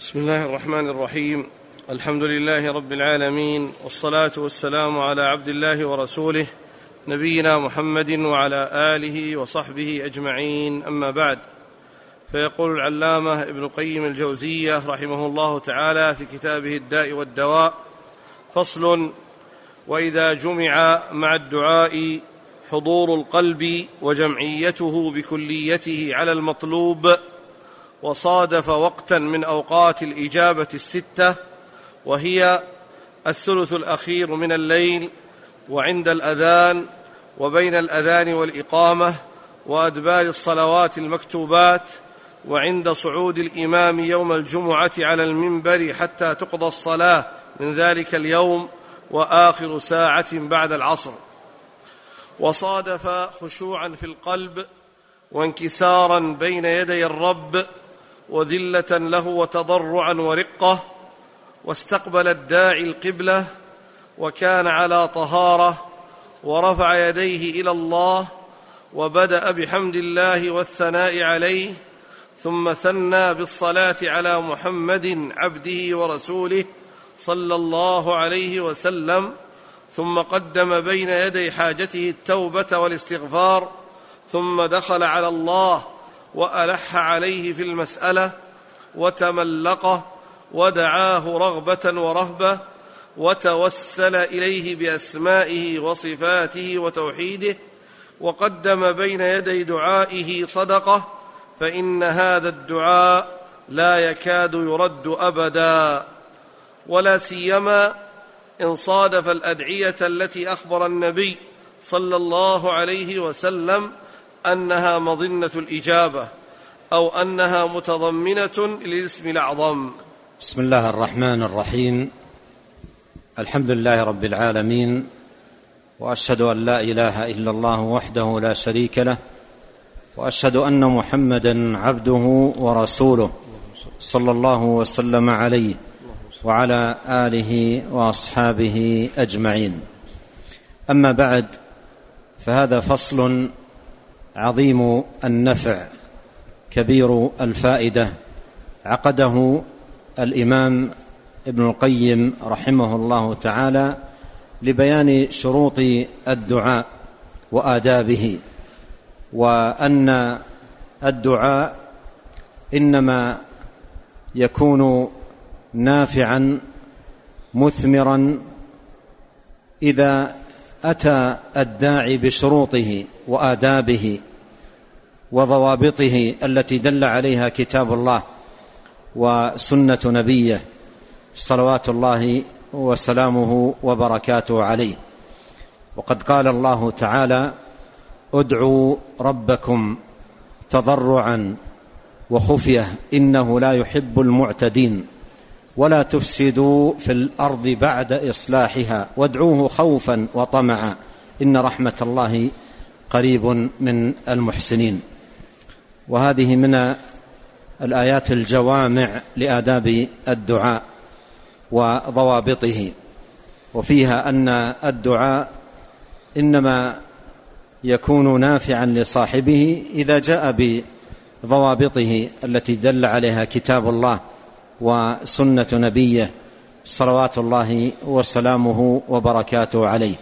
بسم الله الرحمن الرحيم. الحمد لله رب العالمين، والصلاة والسلام على عبد الله ورسوله نبينا محمد وعلى آله وصحبه أجمعين، أما بعد، فيقول العلامة ابن قيم الجوزية رحمه الله تعالى في كتابه الداء والدواء: فصل: وإذا جمع مع الدعاء حضور القلب وجمعيته بكليته على المطلوب، وصادف وقتا من أوقات الإجابة الستة، وهي الثلث الأخير من الليل، وعند الأذان، وبين الأذان والإقامة، وأدبار الصلوات المكتوبات، وعند صعود الإمام يوم الجمعة على المنبر حتى تقضى الصلاة من ذلك اليوم، وآخر ساعة بعد العصر. وصادف خشوعا في القلب، وانكسارا بين يدي الرب، وذلة له وتضرعا ورقة، واستقبل الداعي القبلة وكان على طهارة، ورفع يديه إلى الله، وبدأ بحمد الله والثناء عليه، ثم ثنى بالصلاة على محمد عبده ورسوله صلى الله عليه وسلم، ثم قدم بين يدي حاجته التوبة والاستغفار، ثم دخل على الله وألح عليه في المسألة، وتملقه، ودعاه رغبة ورهبة، وتوسل إليه بأسمائه وصفاته وتوحيده، وقدم بين يدي دعائه صدقة، فإن هذا الدعاء لا يكاد يرد أبدا، ولا سيما إن صادف الأدعية التي أخبر النبي صلى الله عليه وسلم أنها مظنة الإجابة، أو أنها متضمنة للاسم الأعظم. بسم الله الرحمن الرحيم. الحمد لله رب العالمين، وأشهد أن لا إله إلا الله وحده لا شريك له، وأشهد أن محمدا عبده ورسوله صلى الله وسلم عليه وعلى آله وأصحابه أجمعين. أما بعد، فهذا فصل عظيم النفع كبير الفائدة، عقده الإمام ابن القيم رحمه الله تعالى لبيان شروط الدعاء وآدابه، وأن الدعاء إنما يكون نافعا مثمرا إذا أتى الداعي بشروطه وآدابه وضوابطه التي دل عليها كتاب الله وسنة نبيه صلوات الله وسلامه وبركاته عليه. وقد قال الله تعالى: ادعوا ربكم تضرعا وخفية إنه لا يحب المعتدين ولا تفسدوا في الأرض بعد إصلاحها وادعوه خوفا وطمعا إن رحمة الله قريب من المحسنين. وهذه من الآيات الجوامع لآداب الدعاء وضوابطه، وفيها أن الدعاء إنما يكون نافعا لصاحبه إذا جاء بضوابطه التي دل عليها كتاب الله وسنة نبيه صلوات الله وسلامه وبركاته عليه.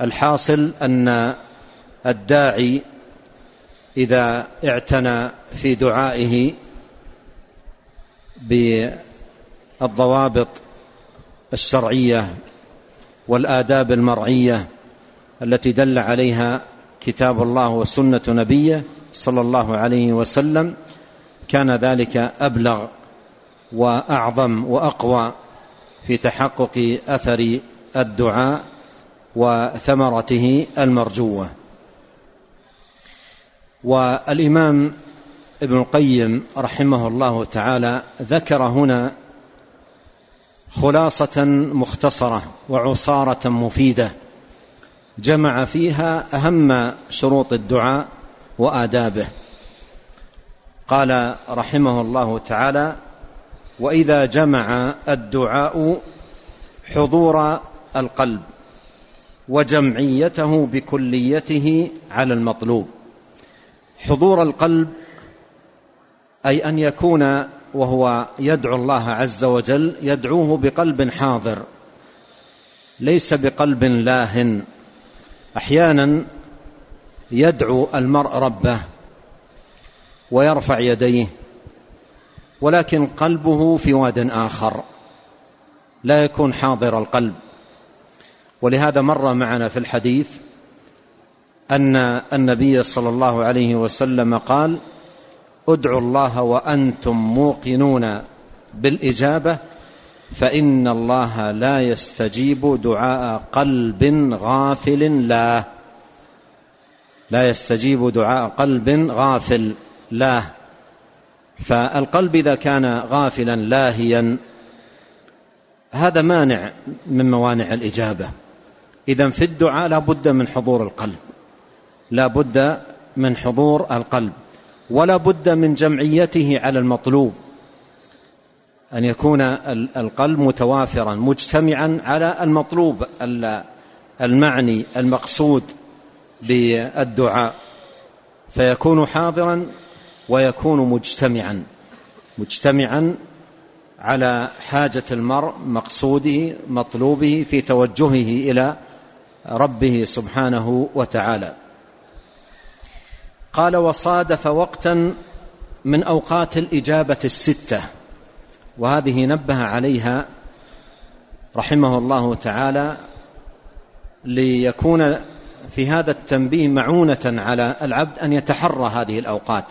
الحاصل أن الداعي إذا اعتنى في دعائه بالضوابط الشرعية والآداب المرعية التي دل عليها كتاب الله وسنة نبيه صلى الله عليه وسلم، كان ذلك أبلغ وأعظم وأقوى في تحقق أثر الدعاء وثمرته المرجوة. والإمام ابن القيم رحمه الله تعالى ذكر هنا خلاصة مختصرة وعصارة مفيدة جمع فيها أهم شروط الدعاء وآدابه. قال رحمه الله تعالى: وإذا جمع الدعاء حضور القلب وجمعيته بكليته على المطلوب. حضور القلب أي أن يكون وهو يدعو الله عز وجل يدعوه بقلب حاضر ليس بقلب لاهٍ. أحيانا يدعو المرء ربه ويرفع يديه ولكن قلبه في واد آخر لا يكون حاضر القلب. ولهذا مر معنا في الحديث أن النبي صلى الله عليه وسلم قال: ادعوا الله وأنتم موقنون بالإجابة فإن الله لا يستجيب دعاء قلب غافل له. لا يستجيب دعاء قلب غافل له. فالقلب إذا كان غافلا لاهيا هذا مانع من موانع الإجابة. إذن في الدعاء لا بد من حضور القلب، لا بد من حضور القلب، ولا بد من جمعيته على المطلوب، أن يكون القلب متوافرا مجتمعا على المطلوب المعني المقصود بالدعاء، فيكون حاضرا ويكون مجتمعا على حاجة المرء، مقصوده، مطلوبه في توجهه إلى ربه سبحانه وتعالى. قال: وصادف وقتا من أوقات الإجابة الستة. وهذه نبه عليها رحمه الله تعالى ليكون في هذا التنبيه معونة على العبد أن يتحرى هذه الأوقات.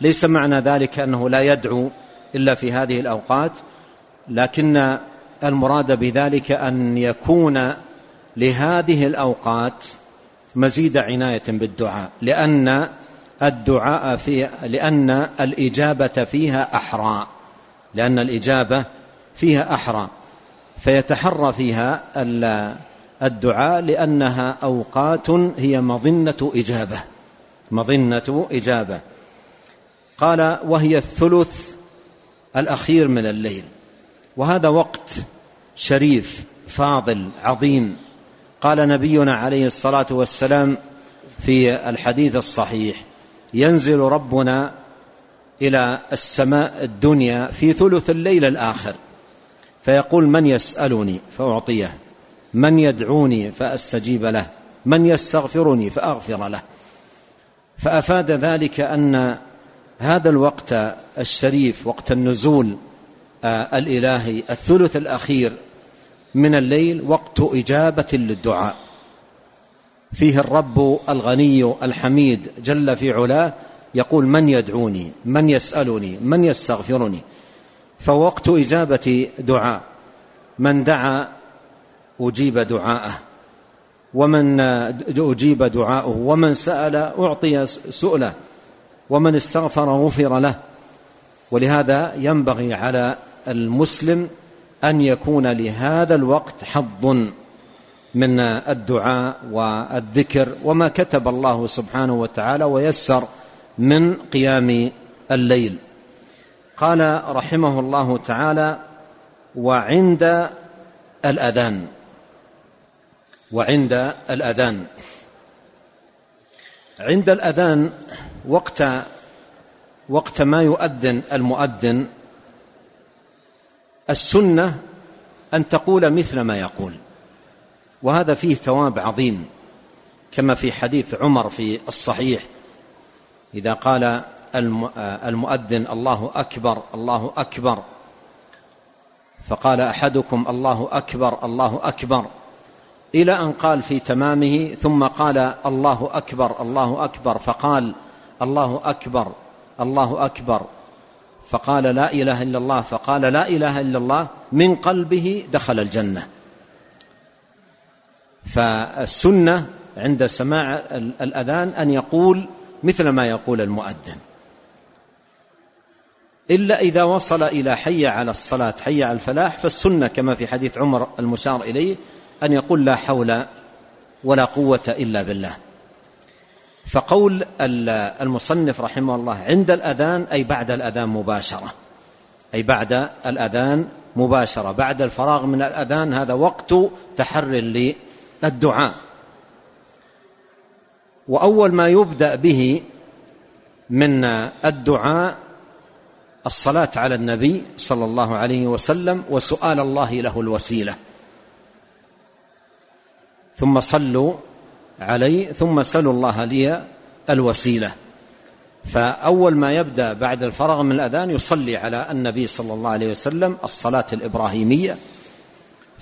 ليس معنى ذلك أنه لا يدعو إلا في هذه الأوقات، لكن المراد بذلك أن يكون لهذه الأوقات مزيد عناية بالدعاء، لأن الإجابة فيها أحرى، فيتحرى فيها الدعاء لأنها أوقات هي مظنة إجابة، قال: وهي الثلث الأخير من الليل. وهذا وقت شريف فاضل عظيم. قال نبينا عليه الصلاة والسلام في الحديث الصحيح: ينزل ربنا إلى السماء الدنيا في ثلث الليل الآخر فيقول: من يسألني فأعطيه، من يدعوني فأستجيب له، من يستغفرني فأغفر له. فأفاد ذلك أن هذا الوقت الشريف، وقت النزول الإلهي، الثلث الأخير من الليل، وقت إجابة للدعاء، فيه الرب الغني الحميد جل في علاه يقول: من يدعوني، من يسألني، من يستغفرني. فوقت إجابة دعاء، من دعا أجيب دعاءه، ومن أجيب دعاءه، ومن سأل أعطي سؤله، ومن استغفر غفر له. ولهذا ينبغي على المسلم أن يكون لهذا الوقت حظ من الدعاء والذكر وما كتب الله سبحانه وتعالى ويسر من قيام الليل. قال رحمه الله تعالى: وعند الأذان. عند الأذان وقت ما يؤذن المؤذن، السنة أن تقول مثل ما يقول، وهذا فيه ثواب عظيم، كما في حديث عمر في الصحيح إذا قال المؤذن: الله أكبر، الله أكبر، فقال أحدكم: الله أكبر، الله أكبر، إلى أن قال في تمامه، ثم قال: الله أكبر، الله أكبر، فقال: الله أكبر، الله أكبر، فقال: لا إله إلا الله، فقال: لا إله إلا الله من قلبه، دخل الجنة. فالسنة عند سماع الأذان أن يقول مثل ما يقول المؤذن، إلا إذا وصل إلى حي على الصلاة، حي على الفلاح، فالسنة كما في حديث عمر المشار إليه أن يقول: لا حول ولا قوة إلا بالله. فقول المصنف رحمه الله عند الأذان أي بعد الأذان مباشرة، بعد الفراغ من الأذان، هذا وقت تحري للدعاء. وأول ما يبدأ به من الدعاء الصلاة على النبي صلى الله عليه وسلم وسؤال الله له الوسيلة، ثم صلوا عليه ثم سلوا الله لي الوسيلة. فأول ما يبدأ بعد الفراغ من الأذان يصلي على النبي صلى الله عليه وسلم الصلاة الإبراهيمية،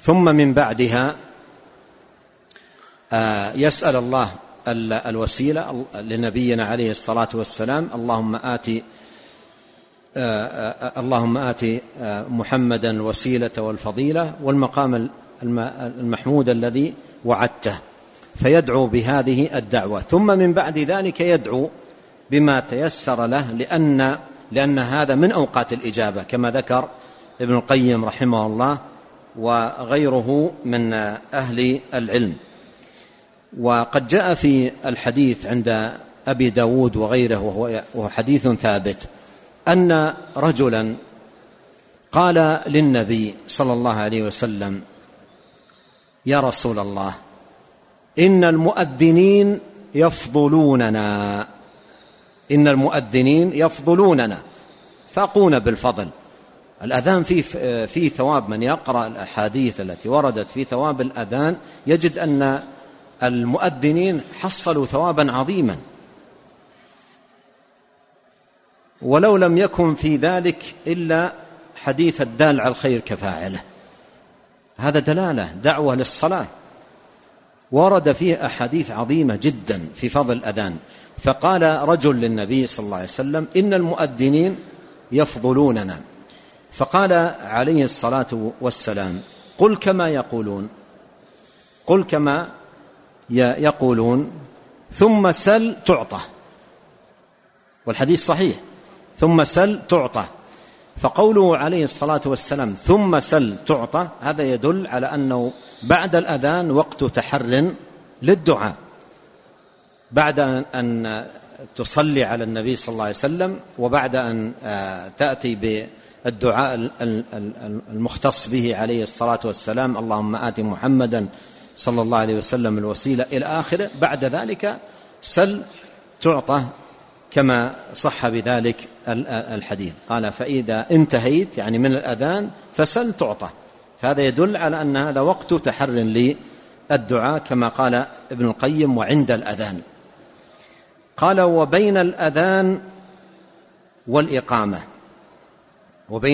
ثم من بعدها يسأل الله الوسيلة لنبينا عليه الصلاة والسلام، اللهم آتِ محمدا الوسيلة والفضيلة والمقام المحمود الذي وعدته، فيدعو بهذه الدعوة. ثم من بعد ذلك يدعو بما تيسر له، لأن هذا من أوقات الإجابة كما ذكر ابن القيم رحمه الله وغيره من أهل العلم. وقد جاء في الحديث عند أبي داود وغيره وهو حديث ثابت أن رجلا قال للنبي صلى الله عليه وسلم: يا رسول الله، إن المؤذنين يفضلوننا فاقونا بالفضل. الأذان فيه ثواب، من يقرأ الأحاديث التي وردت في ثواب الأذان يجد أن المؤذنين حصلوا ثوابا عظيما، ولو لم يكن في ذلك إلا حديث الدال على الخير كفاعله، هذا دلالة دعوة للصلاة. ورد فيه أحاديث عظيمة جدا في فضل الأذان. فقال رجل للنبي صلى الله عليه وسلم: إن المؤذنين يفضلوننا. فقال عليه الصلاة والسلام: قل كما يقولون ثم سل تعطى. والحديث صحيح، ثم سل تعطى. فقوله عليه الصلاة والسلام ثم سل تعطى، هذا يدل على أنه بعد الأذان وقت تحر للدعاء، بعد أن تصلي على النبي صلى الله عليه وسلم وبعد أن تأتي بالدعاء المختص به عليه الصلاة والسلام، اللهم آت محمدا صلى الله عليه وسلم الوسيلة إلى آخره، بعد ذلك سل تعطى كما صح بذلك الحديث. قال: فإذا انتهيت يعني من الأذان فسل تعطى، فهذا يدل على أن هذا وقت تحر للدعاء كما قال ابن القيم وعند الأذان. قال: وبين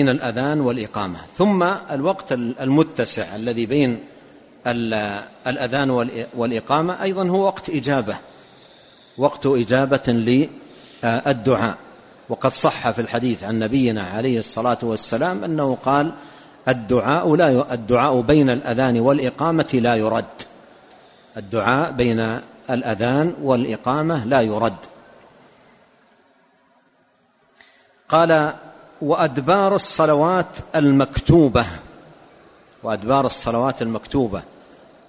الأذان والإقامة ثم الوقت المتسع الذي بين الأذان والإقامة أيضا هو وقت إجابة للدعاء. وقد صح في الحديث عن نبينا عليه الصلاة والسلام أنه قال: الدعاء بين الأذان والإقامة لا يرد. الدعاء بين الأذان والإقامة لا يرد. قال: وأدبار الصلوات المكتوبة.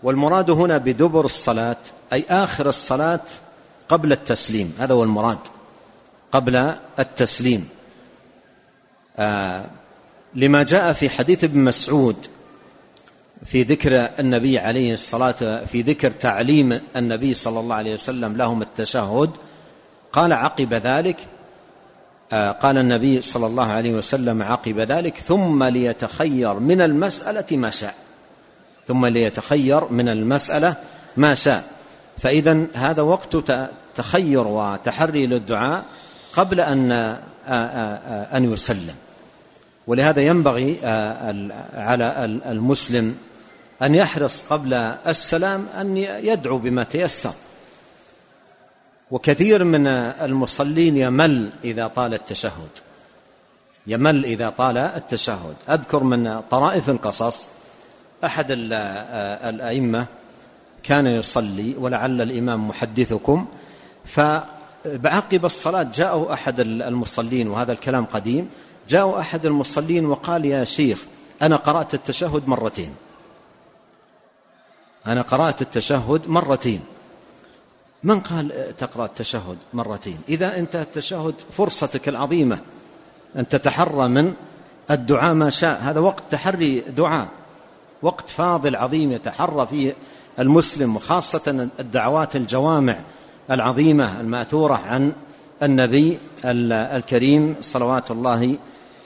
والمراد هنا بدبر الصلاة أي آخر الصلاة قبل التسليم، هذا هو المراد، قبل التسليم، لما جاء في حديث ابن مسعود في ذكر النبي عليه الصلاة، في ذكر تعليم النبي صلى الله عليه وسلم لهم التشهد. قال عقب ذلك، قال النبي صلى الله عليه وسلم عقب ذلك: ثم ليتخير من المسألة ما شاء. فإذا هذا وقت تخير وتحري للدعاء قبل أن يسلم. ولهذا ينبغي على المسلم أن يحرص قبل السلام أن يدعو بما تيسر. وكثير من المصلين يمل إذا طال التشهد. أذكر من طرائف القصص أحد الأئمة كان يصلي، ولعل الإمام محدثكم، فعقب الصلاة جاءه أحد المصلين، وهذا الكلام قديم، جاءه أحد المصلين وقال: يا شيخ، أنا قرأت التشهد مرتين. من قال تقرأ التشهد مرتين؟ إذا انتهى التشهد فرصتك العظيمة أن تتحرى من الدعاء ما شاء، هذا وقت تحري دعاء، وقت فاضل عظيم يتحرى فيه المسلم، وخاصة الدعوات الجوامع العظيمة المأثورة عن النبي الكريم صلوات الله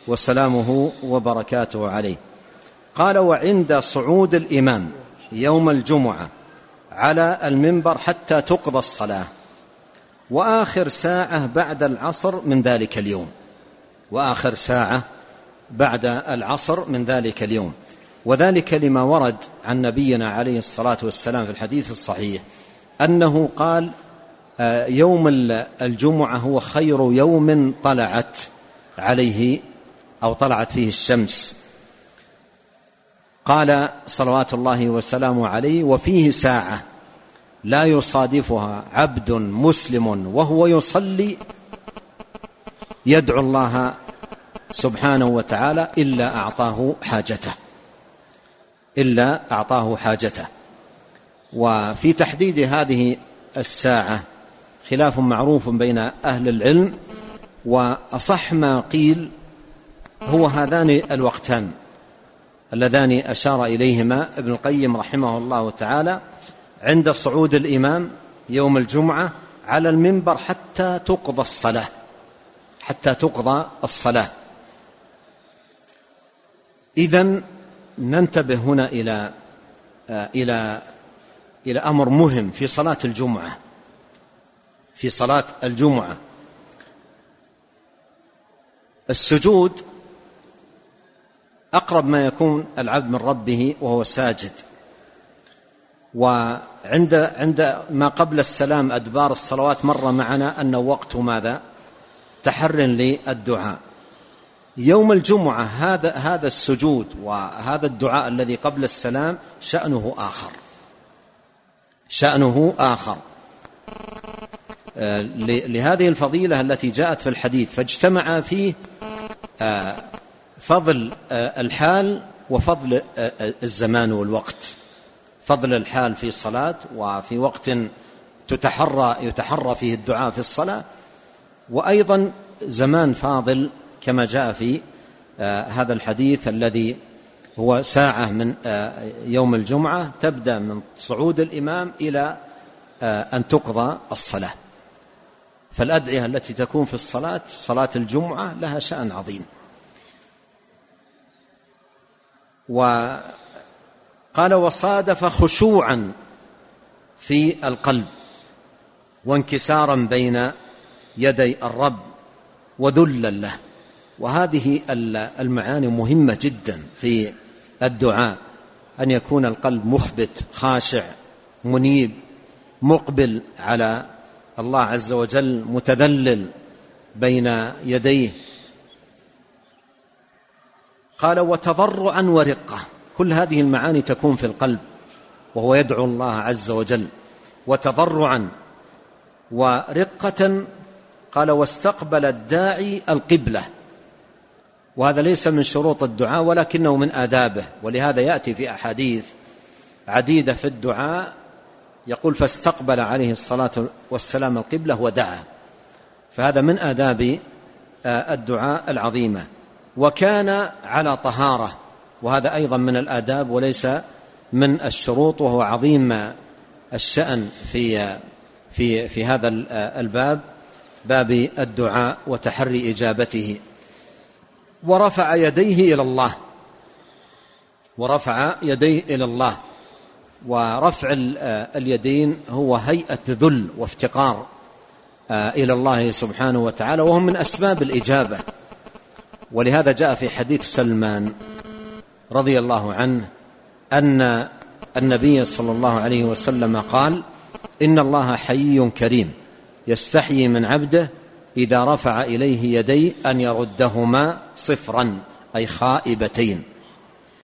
وسلامه وبركاته عليه. قال: وعند صعود الإمام يوم الجمعة على المنبر حتى تقضى الصلاة، وآخر ساعة بعد العصر من ذلك اليوم، وآخر ساعة بعد العصر من ذلك اليوم، وذلك لما ورد عن نبينا عليه الصلاة والسلام في الحديث الصحيح أنه قال: يوم الجمعة هو خير يوم طلعت عليه أو طلعت فيه الشمس. قال صلوات الله وسلامه عليه: وفيه ساعة لا يصادفها عبد مسلم وهو يصلي يدعو الله سبحانه وتعالى إلا أعطاه حاجته، إلا أعطاه حاجته. وفي تحديد هذه الساعة خلاف معروف بين أهل العلم، وأصح ما قيل هو هذان الوقتان اللذان أشار إليهما ابن القيم رحمه الله تعالى: عند صعود الإمام يوم الجمعة على المنبر حتى تقضى الصلاة، حتى تقضى الصلاة. إذن ننتبه هنا إلى أمر مهم في صلاة الجمعة، في صلاة الجمعة. السجود أقرب ما يكون العبد من ربه وهو ساجد، وعند ما قبل السلام أدبار الصلوات مر معنا أنه وقت ماذا؟ تحر للدعاء. يوم الجمعة هذا السجود وهذا الدعاء الذي قبل السلام شأنه آخر، شأنه آخر، لهذه الفضيلة التي جاءت في الحديث، فاجتمع فيه فضل الحال وفضل الزمان والوقت. فضل الحال في صلاة وفي وقت يتحرى فيه الدعاء في الصلاة، وأيضا زمان فاضل كما جاء في هذا الحديث الذي هو ساعة من يوم الجمعة تبدأ من صعود الإمام إلى أن تقضى الصلاة. فالأدعية التي تكون في الصلاة، صلاة الجمعة، لها شأن عظيم. وقال: وصادف خشوعا في القلب وانكسارا بين يدي الرب وذلا له. وهذه المعاني مهمة جدا في الدعاء، أن يكون القلب مخبت خاشع منيب مقبل على الله عز وجل متذلل بين يديه. قال: وتضرعا ورقة. كل هذه المعاني تكون في القلب وهو يدعو الله عز وجل. وتضرعا ورقة. قال: واستقبل الداعي القبلة. وهذا ليس من شروط الدعاء ولكنه من آدابه، ولهذا يأتي في أحاديث عديدة في الدعاء يقول: فاستقبل عليه الصلاة والسلام القبلة ودعا. فهذا من آداب الدعاء العظيمة. وكان على طهارة، وهذا أيضا من الآداب وليس من الشروط، وهو عظيم الشأن في هذا الباب، باب الدعاء وتحري إجابته. ورفع يديه إلى الله، ورفع يديه إلى الله. ورفع اليدين هو هيئة ذل وافتقار إلى الله سبحانه وتعالى، وهم من أسباب الإجابة. ولهذا جاء في حديث سلمان رضي الله عنه أن النبي صلى الله عليه وسلم قال: إن الله حي كريم يستحيي من عبده إذا رفع إليه يديه أن يردهما صفرا، أي خائبتين.